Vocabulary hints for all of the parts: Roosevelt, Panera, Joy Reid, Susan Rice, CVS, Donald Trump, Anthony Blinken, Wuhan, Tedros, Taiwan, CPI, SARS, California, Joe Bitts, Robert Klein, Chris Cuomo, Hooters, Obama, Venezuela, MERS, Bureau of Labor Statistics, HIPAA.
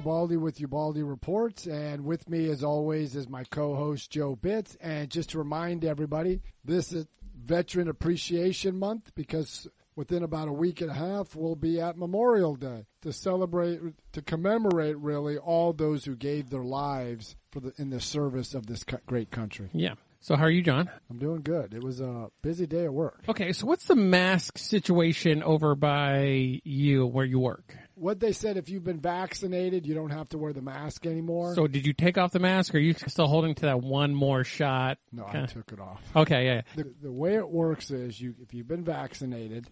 Ubaldi with Ubaldi Reports, and with me as always is my co-host Joe Bitts. And just to remind everybody, this is Veteran Appreciation Month because within about a week and a half we'll be at Memorial Day to celebrate, to commemorate really all those who gave their lives for the, in the service of this great country. Yeah. So how are you, John? I'm doing good. It was a busy day at work. Okay, so what's the mask situation over by you where you work? What they said, if you've been vaccinated, you don't have to wear the mask anymore. So did you take off the mask, or are you still holding to that one more shot? No, I took it off. Okay, yeah. The way it works is if you've been vaccinated,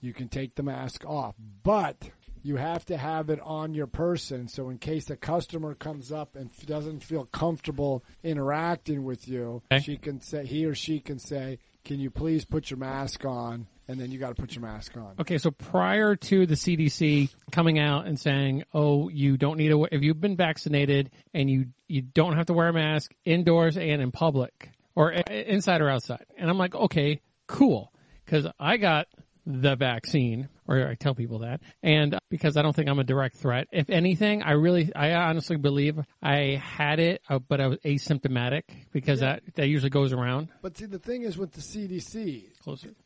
you can take the mask off, but you have to have it on your person, so in case a customer comes up and doesn't feel comfortable interacting with you, okay, he or she can say, "Can you please put your mask on?" And then you got to put your mask on. Okay, so prior to the CDC coming out and saying, "Oh, you don't need to, if you've been vaccinated and you don't have to wear a mask indoors and in public or inside or outside," and I'm like, "Okay, cool," because I got the vaccine, or I tell people that, and because I don't think I'm a direct threat. If anything, I honestly believe I had it, but I was asymptomatic because that usually goes around. But see, the thing is with the CDC,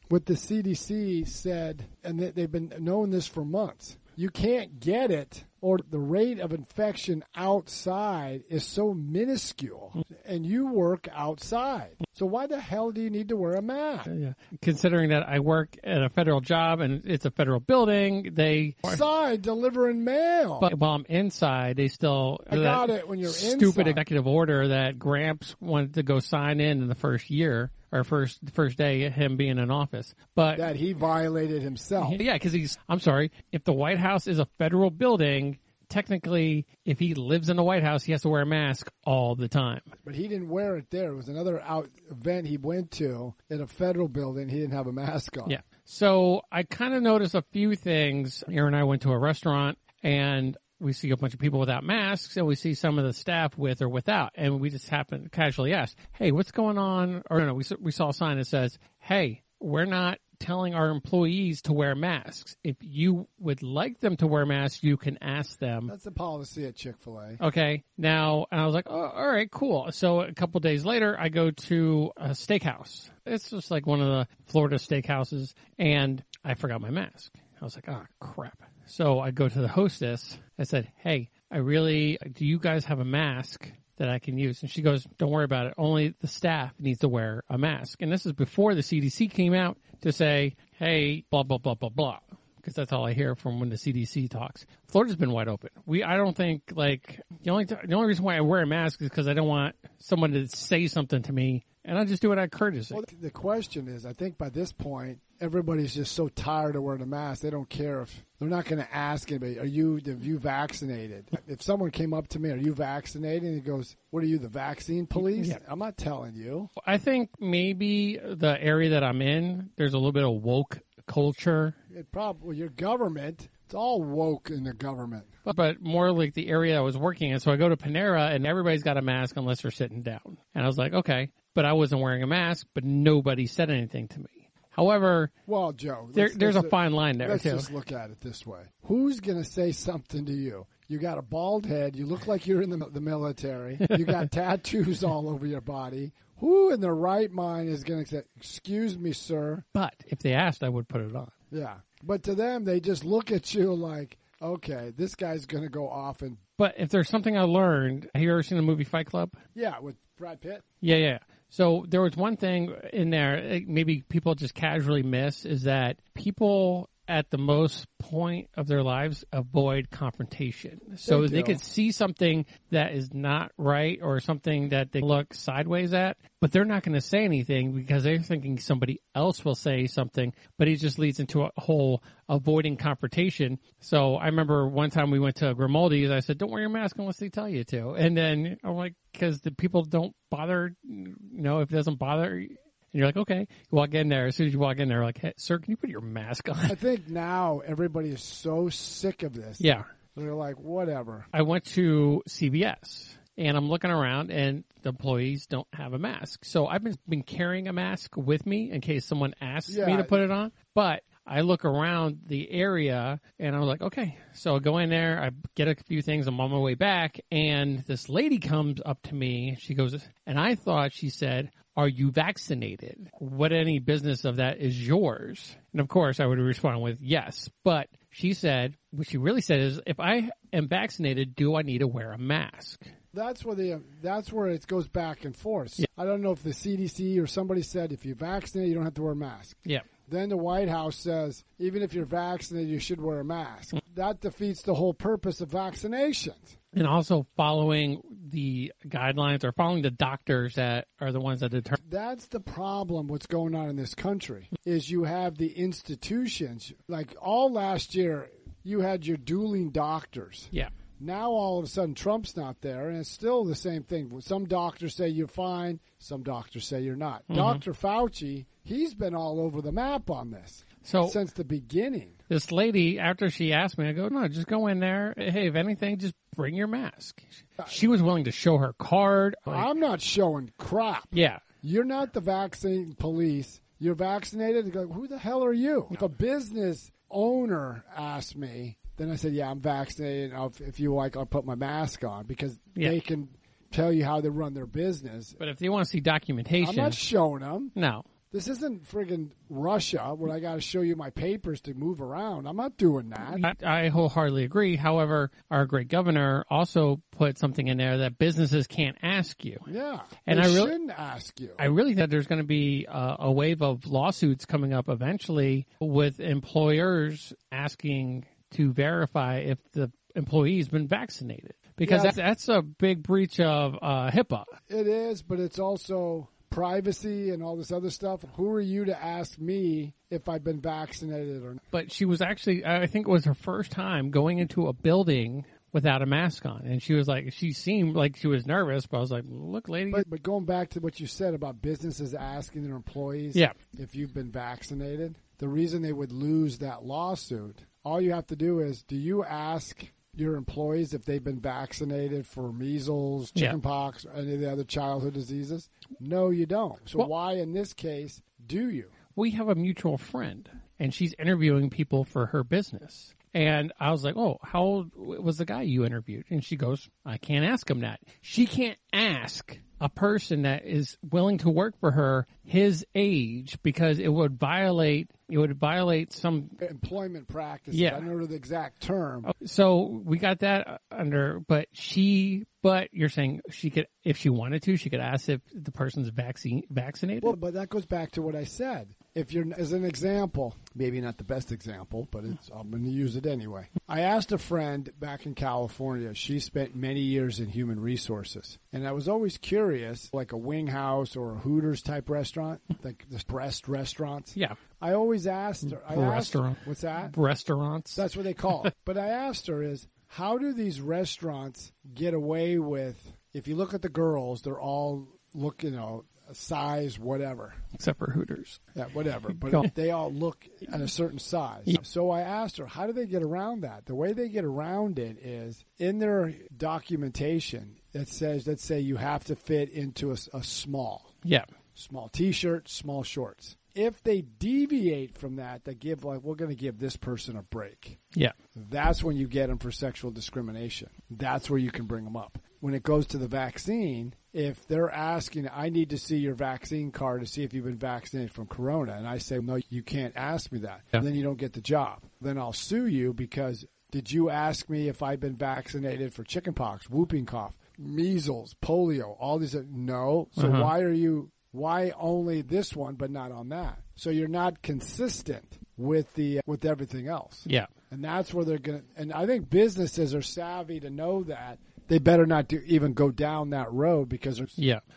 what the CDC said, and they've been knowing this for months, you can't get it, or the rate of infection outside is so minuscule, and you work outside. So why the hell do you need to wear a mask? Yeah. Considering that I work at a federal job and it's a federal building, they outside delivering mail. But while I'm inside, they still when you're stupid inside. Stupid executive order that Gramps wanted to go sign in the first year. Our first day, him being in office, but that he violated himself. Yeah, because I'm sorry. If the White House is a federal building, technically, if he lives in the White House, he has to wear a mask all the time. But he didn't wear it there. It was another event he went to in a federal building. He didn't have a mask on. Yeah. So I kind of noticed a few things. Aaron and I went to a restaurant, and we see a bunch of people without masks, and we see some of the staff with or without. And we just happened to casually ask, "Hey, what's going on?" Or no, we saw a sign that says, "Hey, we're not telling our employees to wear masks. If you would like them to wear masks, you can ask them." That's the policy at Chick-fil-A. Okay. Now, and I was like, "Oh, all right, cool." So a couple days later, I go to a steakhouse. It's just like one of the Florida steakhouses, and I forgot my mask. I was like, "Oh, crap." So I go to the hostess. I said, "Hey, do you guys have a mask that I can use?" And she goes, "Don't worry about it. Only the staff needs to wear a mask." And this is before the CDC came out to say, "Hey, blah, blah, blah, blah, blah," because that's all I hear from when the CDC talks. Florida's been wide open. I don't think, the only reason why I wear a mask is because I don't want someone to say something to me, and I just do it out of courtesy. Well, the question is, I think by this point, everybody's just so tired of wearing a mask. They don't care if they're not going to ask anybody, "Are you vaccinated?" If someone came up to me, "Are you vaccinated?" And he goes, "What are you, the vaccine police?" Yeah. I'm not telling you. I think maybe the area that I'm in, there's a little bit of woke culture. Your government, it's all woke in the government. But more like the area I was working in. So I go to Panera and everybody's got a mask unless they're sitting down. And I was like, okay. But I wasn't wearing a mask, but nobody said anything to me. However, well, Joe, there's a fine line there, too. Let's just look at it this way. Who's going to say something to you? You got a bald head. You look like you're in the military. You got tattoos all over your body. Who in their right mind is going to say, "Excuse me, sir"? But if they asked, I would put it on. Yeah. But to them, they just look at you like, okay, this guy's going to go off. And. But if there's something I learned, have you ever seen the movie Fight Club? Yeah, with Brad Pitt. Yeah, yeah. So there was one thing in there, maybe people just casually miss, is that people at the most point of their lives avoid confrontation. So they could see something that is not right or something that they look sideways at, but they're not going to say anything because they're thinking somebody else will say something, but it just leads into a whole avoiding confrontation. So I remember one time we went to Grimaldi's. I said, "Don't wear your mask unless they tell you to." And then I'm like, because the people don't bother, if it doesn't bother, and you're like, okay. You walk in there. As soon as you walk in there, like, "Hey, sir, can you put your mask on?" I think now everybody is so sick of this. Yeah. They're like, whatever. I went to CVS, and I'm looking around, and the employees don't have a mask. So I've been carrying a mask with me in case someone asks me to put it on. But I look around the area and I'm like, okay. So I go in there, I get a few things, I'm on my way back, and this lady comes up to me. She goes, and I thought she said, "Are you vaccinated? What any business of that is yours?" And of course I would respond with yes. But she said, what she really said is, if I am vaccinated, do I need to wear a mask? That's where it goes back and forth. Yeah. I don't know if the CDC or somebody said, if you're vaccinated, you don't have to wear a mask. Yeah. Then the White House says, even if you're vaccinated, you should wear a mask. That defeats the whole purpose of vaccinations. And also following the guidelines or following the doctors that are the ones that determine. That's the problem, what's going on in this country, is you have the institutions. Like all last year, you had your dueling doctors. Yeah. Now, all of a sudden, Trump's not there, and it's still the same thing. Some doctors say you're fine. Some doctors say you're not. Mm-hmm. Dr. Fauci, he's been all over the map on this since the beginning. This lady, after she asked me, I go, no, just go in there. Hey, if anything, just bring your mask. She was willing to show her card. Like, I'm not showing crap. Yeah. You're not the vaccine police. You're vaccinated. You go, who the hell are you? No. If a business owner asked me, then I said, yeah, I'm vaccinated. If you like, I'll put my mask on, because they can tell you how they run their business. But if they want to see documentation. I'm not showing them. No. This isn't friggin' Russia where I got to show you my papers to move around. I'm not doing that. I wholeheartedly agree. However, our great governor also put something in there that businesses can't ask you. Yeah, and they shouldn't ask you. I really think there's going to be a wave of lawsuits coming up eventually with employers asking to verify if the employee's been vaccinated. Because that's a big breach of HIPAA. It is, but it's also privacy and all this other stuff. Who are you to ask me if I've been vaccinated or not? But she was actually, I think it was her first time going into a building without a mask on. And she was like, she seemed like she was nervous, but I was like, look, lady. But going back to what you said about businesses asking their employees if you've been vaccinated, the reason they would lose that lawsuit, all you have to do is, do you ask your employees if they've been vaccinated for measles, chickenpox, or any of the other childhood diseases? No, you don't. So why in this case do you? We have a mutual friend, and she's interviewing people for her business. And I was like, oh, how old was the guy you interviewed? And she goes, I can't ask him that. She can't ask a person that is willing to work for her his age, because it would violate some employment practices. Yeah. I don't know the exact term. So we got that under, but you're saying she could, if she wanted to, she could ask if the person's vaccinated. Well, but that goes back to what I said. If you're, as an example, maybe not the best example, but I'm going to use it anyway. I asked a friend back in California. She spent many years in human resources, and I was always curious, like a Wing House or a Hooters type restaurant, like the breast restaurants. Yeah. I always asked her. What's that? Restaurants. That's what they call it. But I asked her is, how do these restaurants get away with, if you look at the girls, they're all looking, size, whatever. Except for Hooters. Yeah, whatever. But they all look at a certain size. Yeah. So I asked her, how do they get around that? The way they get around it is in their documentation that says, let's say you have to fit into a small. Yeah. Small T-shirt, small shorts. If they deviate from that, they give like, we're going to give this person a break. Yeah. That's when you get them for sexual discrimination. That's where you can bring them up. When it goes to the vaccine, if they're asking, I need to see your vaccine card to see if you've been vaccinated from corona, and I say, no, you can't ask me that, then you don't get the job. Then I'll sue you because did you ask me if I've been vaccinated for chickenpox, whooping cough, measles, polio, all these? No. So why are you... Why only this one, but not on that? So you're not consistent with everything else. Yeah, and that's where they're going. And I think businesses are savvy to know that they better not even go down that road because.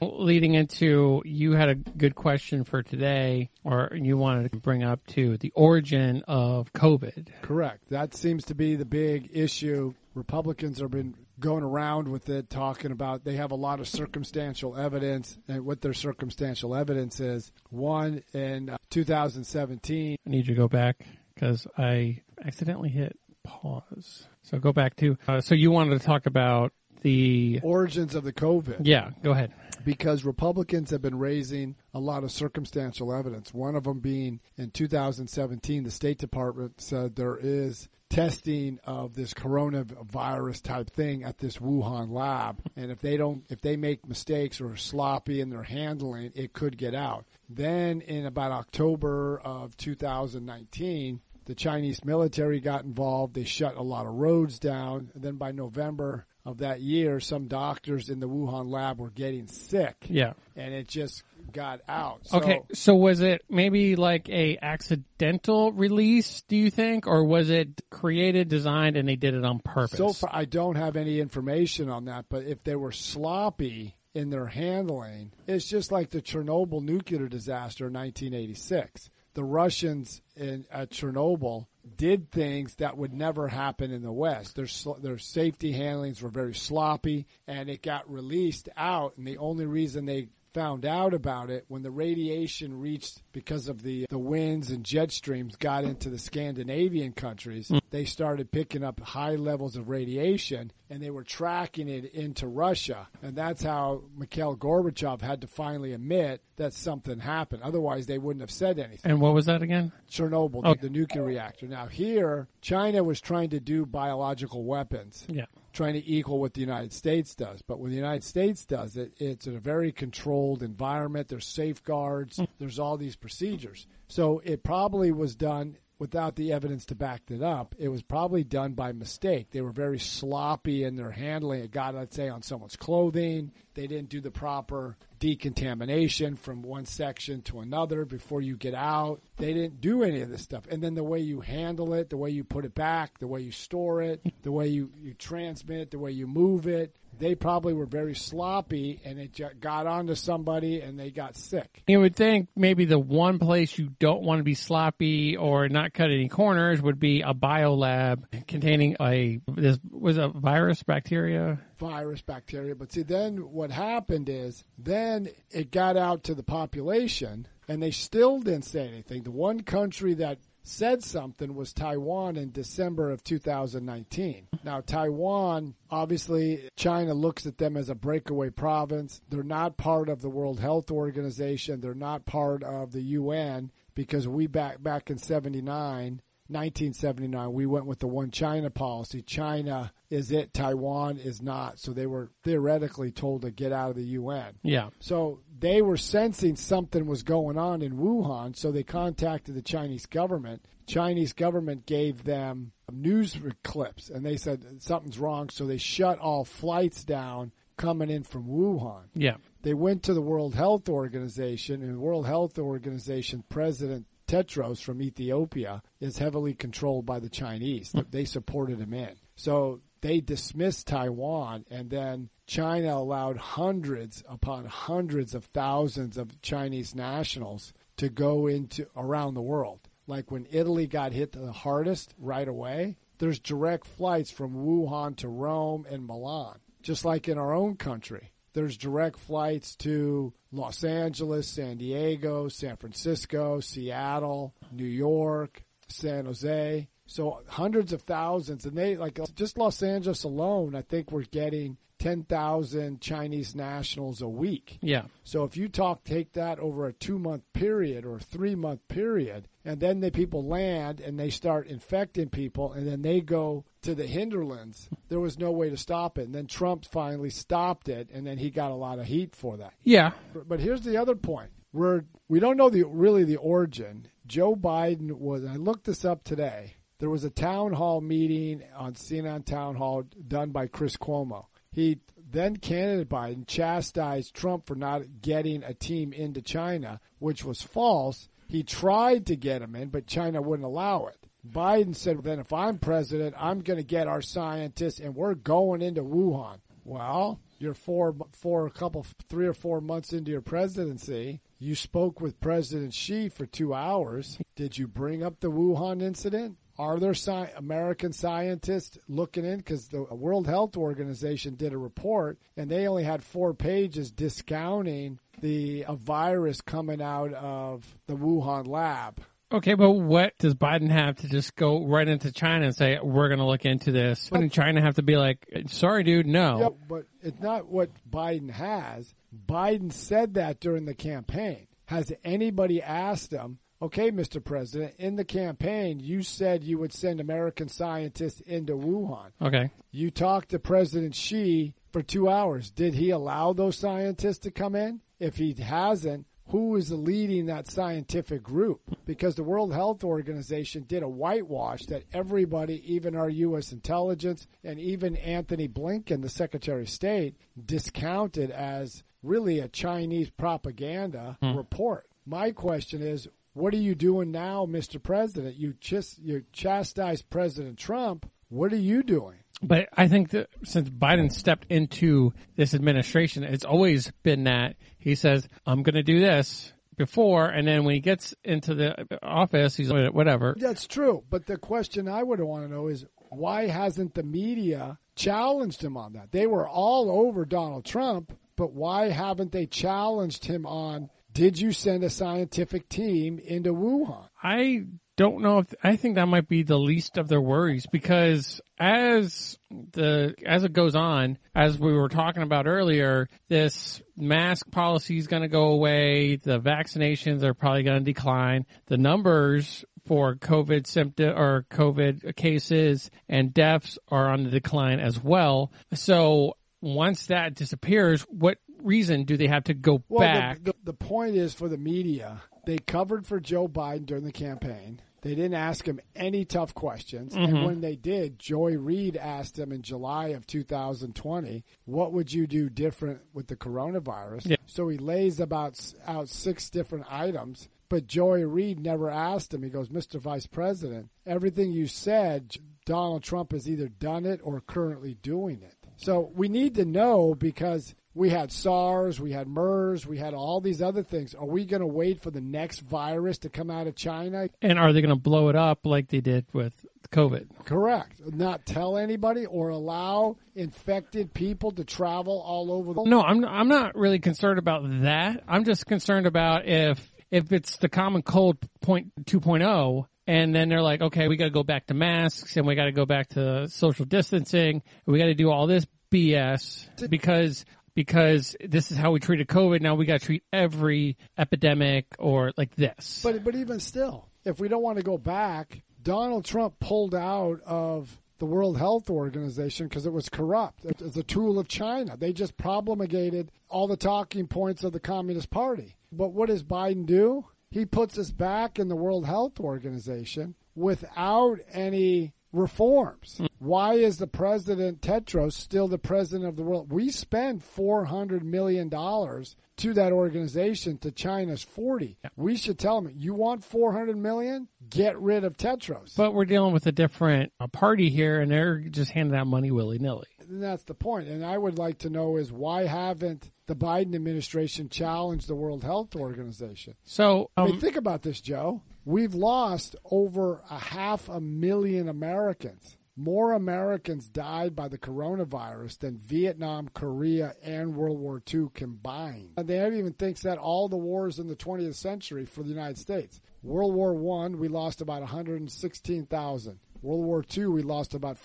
Leading into, you had a good question for today, or you wanted to bring up to the origin of COVID. Correct. That seems to be the big issue. Republicans have been going around with it, talking about they have a lot of circumstantial evidence, and what their circumstantial evidence is. One, in 2017. I need you to go back because I accidentally hit pause. So go back to, so you wanted to talk about the origins of the COVID. Yeah, go ahead. Because Republicans have been raising a lot of circumstantial evidence, one of them being in 2017, the State Department said there is testing of this coronavirus type thing at this Wuhan lab. And if they make mistakes or are sloppy in their handling, it could get out. Then in about October of 2019, the Chinese military got involved. They shut a lot of roads down. And then by November of that year, some doctors in the Wuhan lab were getting sick. Yeah. And it just got out. Okay. So was it maybe like a accidental release, do you think? Or was it created, designed, and they did it on purpose? So far, I don't have any information on that. But if they were sloppy in their handling, it's just like the Chernobyl nuclear disaster in 1986. The Russians at Chernobyl did things that would never happen in the West. Their safety handlings were very sloppy, and it got released out. And the only reason they found out about it, when the radiation reached, because of the winds and jet streams, got into the Scandinavian countries, they started picking up high levels of radiation, and they were tracking it into Russia. And that's how Mikhail Gorbachev had to finally admit that something happened. Otherwise, they wouldn't have said anything. And what was that again? Chernobyl, the nuclear reactor. Now, here, China was trying to do biological weapons. Yeah. Trying to equal what the United States does. But when the United States does it, it's in a very controlled environment. There's safeguards. There's all these procedures. So it probably was done without the evidence to back it up. It was probably done by mistake. They were very sloppy in their handling. It got, I'd say, on someone's clothing. They didn't do the proper decontamination from one section to another before you get out. They didn't do any of this stuff. And then the way you handle it, the way you put it back, the way you store it, the way you transmit it, the way you move it, they probably were very sloppy, and it got onto somebody, and they got sick. You would think maybe the one place you don't want to be sloppy or not cut any corners would be a biolab containing virus, bacteria. But see, then what happened is then it got out to the population, and they still didn't say anything. The one country that said something was Taiwan in December of 2019. Now, Taiwan, obviously, China looks at them as a breakaway province. They're not part of the World Health Organization. They're not part of the UN, because we back in 1979, we went with the one China policy. China is it, Taiwan is not. So they were theoretically told to get out of the UN. Yeah. So they were sensing something was going on in Wuhan, so they contacted the Chinese government. Chinese government gave them news clips, and they said something's wrong, so they shut all flights down coming in from Wuhan. Yeah. They went to the World Health Organization, and the World Health Organization president, Tedros from Ethiopia, is heavily controlled by the Chinese. They supported him in. So they dismissed Taiwan, and then China allowed hundreds upon hundreds of thousands of Chinese nationals to go into around the world. Like when Italy got hit the hardest right away, there's direct flights from Wuhan to Rome and Milan, just like in our own country. There's direct flights to Los Angeles, San Diego, San Francisco, Seattle, New York, San Jose. So hundreds of thousands. And they, like just Los Angeles alone, I think we're getting 10,000 Chinese nationals a week. Yeah. So if you take that over a 2-month period or a 3-month period, and then the people land and they start infecting people, and then they go to the hinterlands, there was no way to stop it. And then Trump finally stopped it, and then he got a lot of heat for that. Yeah. But here's the other point. We don't know really the origin. Joe Biden was, I looked this up today, there was a town hall meeting on CNN Town Hall done by Chris Cuomo. He then, candidate Biden, chastised Trump for not getting a team into China, which was false. He tried to get him in, but China wouldn't allow it. Biden said, then if I'm president, I'm going to get our scientists, and we're going into Wuhan. Well, you're three or four months into your presidency. You spoke with President Xi for 2 hours. Did you bring up the Wuhan incident? Are there American scientists looking in? Because the World Health Organization did a report, and they only had 4 pages discounting a virus coming out of the Wuhan lab. Okay, but what does Biden have to just go right into China and say, we're going to look into this? Wouldn't China have to be like, sorry, dude, no? Yep, but it's not what Biden has. Biden said that during the campaign. Has anybody asked him, okay, Mr. President, in the campaign, you said you would send American scientists into Wuhan. Okay. You talked to President Xi for 2 hours. Did he allow those scientists to come in? If he hasn't, who is leading that scientific group? Because the World Health Organization did a whitewash that everybody, even our U.S. intelligence and even Anthony Blinken, the Secretary of State, discounted as really a Chinese propaganda report. My question is, what are you doing now, Mr. President? You chastised President Trump. What are you doing? But I think that since Biden stepped into this administration, it's always been that he says, I'm going to do this before. And then when he gets into the office, he's like, whatever. That's true. But the question I would want to know is why hasn't the media challenged him on that? They were all over Donald Trump, but why haven't they challenged him on, did you send a scientific team into Wuhan? I don't know. I think that might be the least of their worries, because as it goes on, as we were talking about earlier, this mask policy is going to go away. The vaccinations are probably going to decline. The numbers for COVID symptom or COVID cases and deaths are on the decline as well. So once that disappears, what reason do they have to go back? The point is, for the media, they covered for Joe Biden during the campaign. They didn't ask him any tough questions. Mm-hmm. And when they did, Joy Reid asked him in July of 2020, what would you do different with the coronavirus? Yeah. So he lays out six different items, but Joy Reid never asked him. He goes, Mr. Vice President, everything you said, Donald Trump has either done it or currently doing it. So we need to know, because we had SARS, we had MERS, we had all these other things. Are we going to wait for the next virus to come out of China? And are they going to blow it up like they did with COVID? Correct. Not tell anybody or allow infected people to travel all over the world? No, I'm not really concerned about that. I'm just concerned about if it's the common cold 2.0. And then they're like, okay, we got to go back to masks, and we got to go back to social distancing, and we got to do all this BS because this is how we treated COVID. Now we got to treat every epidemic or like this. But even still, if we don't want to go back, Donald Trump pulled out of the World Health Organization because it was corrupt. It's a tool of China. They just promulgated all the talking points of the Communist Party. But what does Biden do? He puts us back in the World Health Organization without any reforms. Why is the president, Tedros, still the president of the world? We spend $400 million to that organization, to China's 40. We should tell them, you want $400 million? Get rid of Tedros. But we're dealing with a different party here, and they're just handing out money willy-nilly. And that's the point. And I would like to know is why haven't the Biden administration challenged the World Health Organization? So I mean, think about this, Joe. We've lost over 500,000 Americans. More Americans died by the coronavirus than Vietnam, Korea, and World War II combined. And they even think that all the wars in the 20th century for the United States. World War I, we lost about 116,000. World War II, we lost about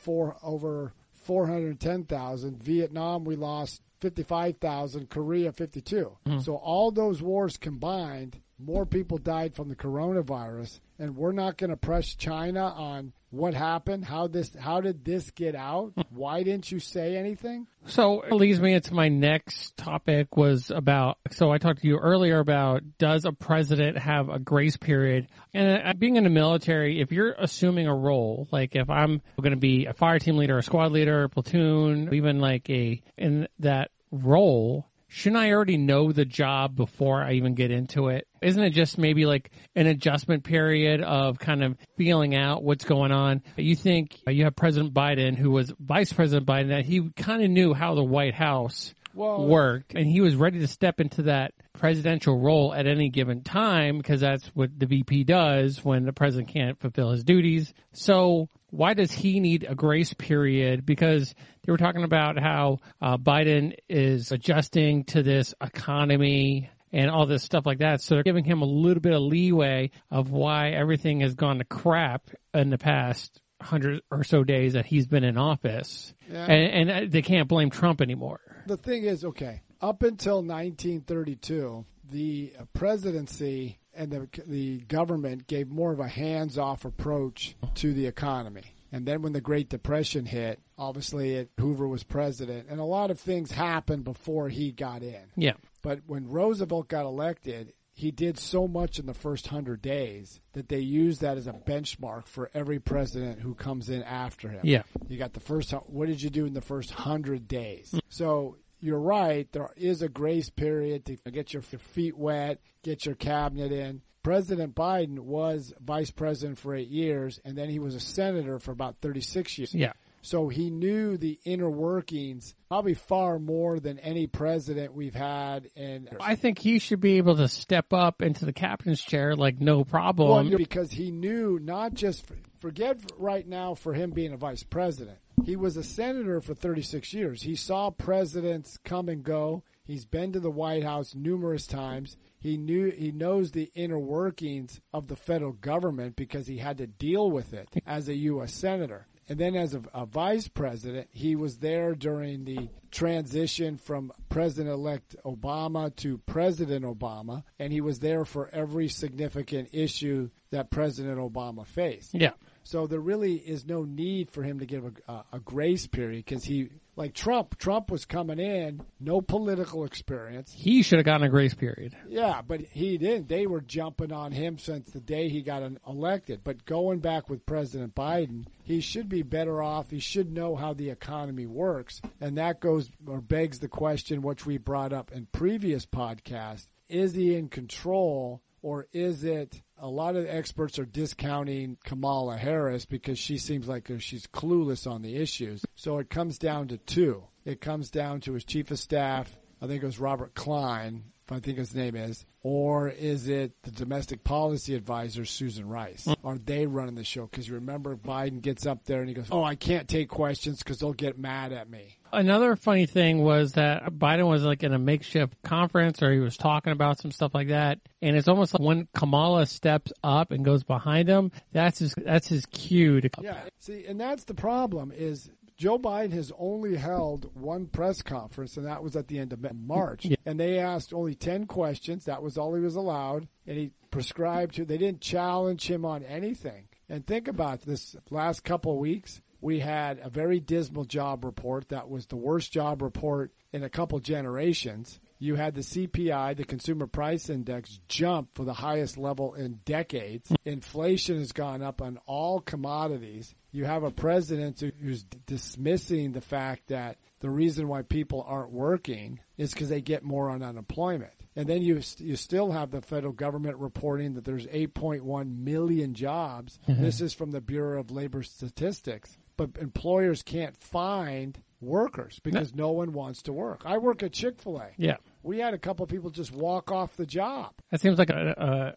over 410,000. Vietnam, we lost 55,000. Korea, 52. So all those wars combined, more people died from the coronavirus. And we're not going to press China on what happened, how did this get out? Why didn't you say anything? So it leads me into my next topic was about, so I talked to you earlier about, does a president have a grace period? And being in the military, if you're assuming a role, like if I'm going to be a fire team leader, a squad leader, a platoon, even like in that role, shouldn't I already know the job before I even get into it? Isn't it just maybe like an adjustment period of kind of feeling out what's going on? You think you have President Biden, who was Vice President Biden, that he kind of knew how the White House worked, and he was ready to step into that presidential role at any given time, because that's what the VP does when the president can't fulfill his duties. So why does he need a grace period? Because they were talking about how Biden is adjusting to this economy and all this stuff like that. So they're giving him a little bit of leeway of why everything has gone to crap in the past 100 or so days that he's been in office. Yeah. And they can't blame Trump anymore. The thing is, okay, up until 1932, the presidency and the government gave more of a hands-off approach to the economy. And then when the Great Depression hit, obviously Hoover was president, and a lot of things happened before he got in. Yeah. But when Roosevelt got elected, he did so much in the first 100 days that they use that as a benchmark for every president who comes in after him. Yeah. You got the first – what did you do in the first 100 days? Mm. So you're right. There is a grace period to get your feet wet, get your cabinet in. President Biden was vice president for 8 years, and then he was a senator for about 36 years. Yeah. So he knew the inner workings probably far more than any president we've had. And I think he should be able to step up into the captain's chair like no problem. Well, because he knew not just – forget right now for him being a vice president. He was a senator for 36 years. He saw presidents come and go. He's been to the White House numerous times. He knows the inner workings of the federal government because he had to deal with it as a U.S. senator. And then as a vice president, he was there during the transition from President-elect Obama to President Obama, and he was there for every significant issue that President Obama faced. Yeah. So there really is no need for him to give a grace period because he – like Trump was coming in, no political experience. He should have gotten a grace period. Yeah, but he didn't. They were jumping on him since the day he got elected. But going back with President Biden, he should be better off. He should know how the economy works. And that goes or begs the question, which we brought up in previous podcasts, is he in control or is it a lot of experts are discounting Kamala Harris because she seems like she's clueless on the issues. So it comes down to two. It comes down to his chief of staff, I think it was Robert Klein, if I think his name is, or is it the domestic policy advisor, Susan Rice? Are they running the show? Because you remember Biden gets up there and he goes, oh, I can't take questions because they'll get mad at me. Another funny thing was that Biden was like in a makeshift conference or he was talking about some stuff like that. And it's almost like when Kamala steps up and goes behind him, that's his cue to come. Yeah, see, and that's the problem is Joe Biden has only held one press conference, and that was at the end of March. Yeah. And they asked only 10 questions. That was all he was allowed. And he prescribed to – they didn't challenge him on anything. And think about this last couple of weeks. We had a very dismal job report that was the worst job report in a couple generations. You had the CPI, the Consumer Price Index, jump for the highest level in decades. Inflation has gone up on all commodities. You have a president who's dismissing the fact that the reason why people aren't working is because they get more on unemployment. And then you still have the federal government reporting that there's 8.1 million jobs. Mm-hmm. This is from the Bureau of Labor Statistics. But employers can't find workers because no one wants to work. I work at Chick-fil-A. Yeah. We had a couple of people just walk off the job. That seems like a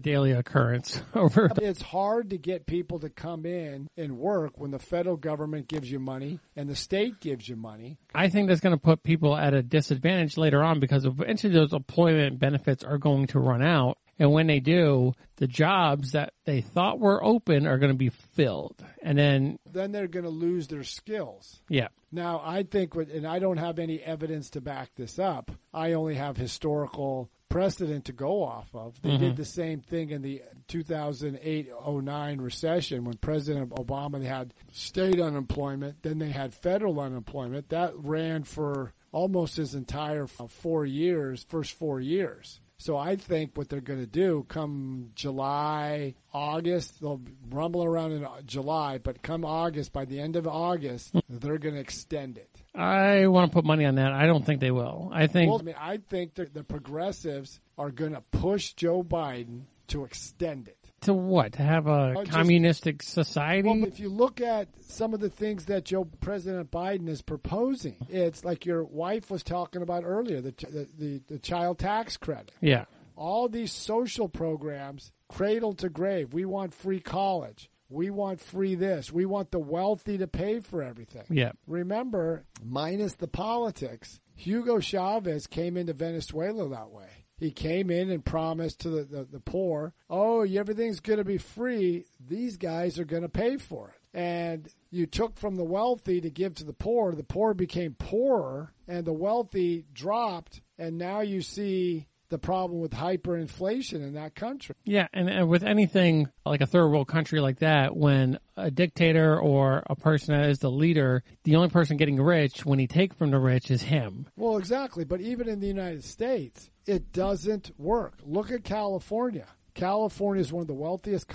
daily occurrence. It's hard to get people to come in and work when the federal government gives you money and the state gives you money. I think that's going to put people at a disadvantage later on because eventually those employment benefits are going to run out. And when they do, the jobs that they thought were open are going to be filled. And then they're going to lose their skills. Yeah. Now, I think, and I don't have any evidence to back this up. I only have historical precedent to go off of. They mm-hmm. did the same thing in the 2008-09 recession when President Obama they had state unemployment. Then they had federal unemployment. That ran for almost his entire 4 years, first 4 years. So I think what they're going to do come July, August, they'll rumble around in July, but come August, by the end of August, they're going to extend it. I want to put money on that. I don't think they will. I think the progressives are going to push Joe Biden to extend it. To what? To have a communistic society? Well, if you look at some of the things that President Biden is proposing, it's like your wife was talking about earlier, the child tax credit. Yeah. All these social programs, cradle to grave. We want free college. We want free this. We want the wealthy to pay for everything. Yeah. Remember, minus the politics, Hugo Chavez came into Venezuela that way. He came in and promised to the poor, oh, everything's going to be free. These guys are going to pay for it. And you took from the wealthy to give to the poor. The poor became poorer, and the wealthy dropped. And now you see the problem with hyperinflation in that country. Yeah, and with anything like a third world country like that, when a dictator or a person that is the leader, the only person getting rich when he takes from the rich is him. Well, exactly. But even in the United States, it doesn't work. Look at California. California is one of the wealthiest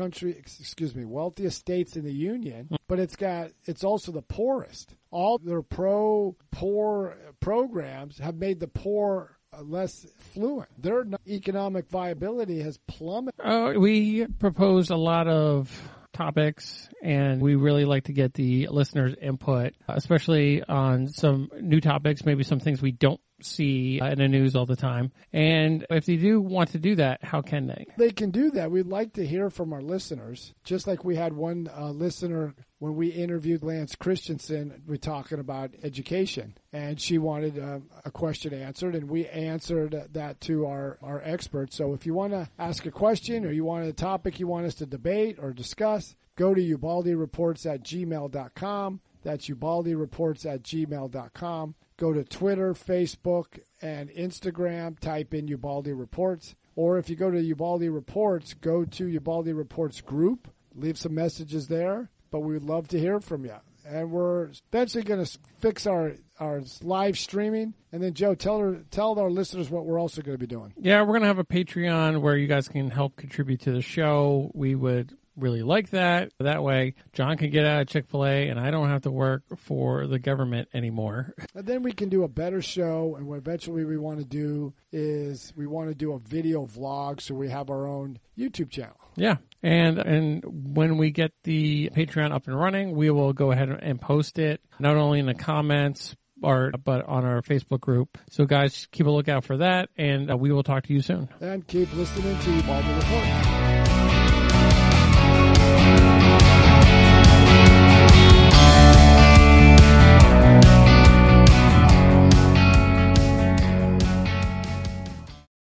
states in the union, but it's also the poorest. All their pro-poor programs have made the poor less fluent. Their economic viability has plummeted. We propose a lot of topics, and we really like to get the listeners' input, especially on some new topics, maybe some things we don't see in the news all the time. And if they do want to do that, how can they? They can do that. We'd like to hear from our listeners, just like we had one listener when we interviewed Lance Christensen. We're talking about education, and she wanted a question answered, and we answered that to our experts. So if you want to ask a question or you want a topic you want us to debate or discuss, go to ubaldireports@gmail.com. That's ubaldireports@gmail.com. Go to Twitter, Facebook, and Instagram. Type in Ubaldi Reports. Or if you go to Ubaldi Reports, go to Ubaldi Reports group. Leave some messages there. But we would love to hear from you. And we're eventually going to fix our live streaming. And then, Joe, tell our listeners what we're also going to be doing. Yeah, we're going to have a Patreon where you guys can help contribute to the show. We would really like that. That way, John can get out of Chick-fil-A, and I don't have to work for the government anymore. And then we can do a better show, and what eventually we want to do is we want to do a video vlog, so we have our own YouTube channel. Yeah, and when we get the Patreon up and running, we will go ahead and post it, not only in the comments, but on our Facebook group. So, guys, keep a lookout for that, and we will talk to you soon. And keep listening to Ubaldi Reports.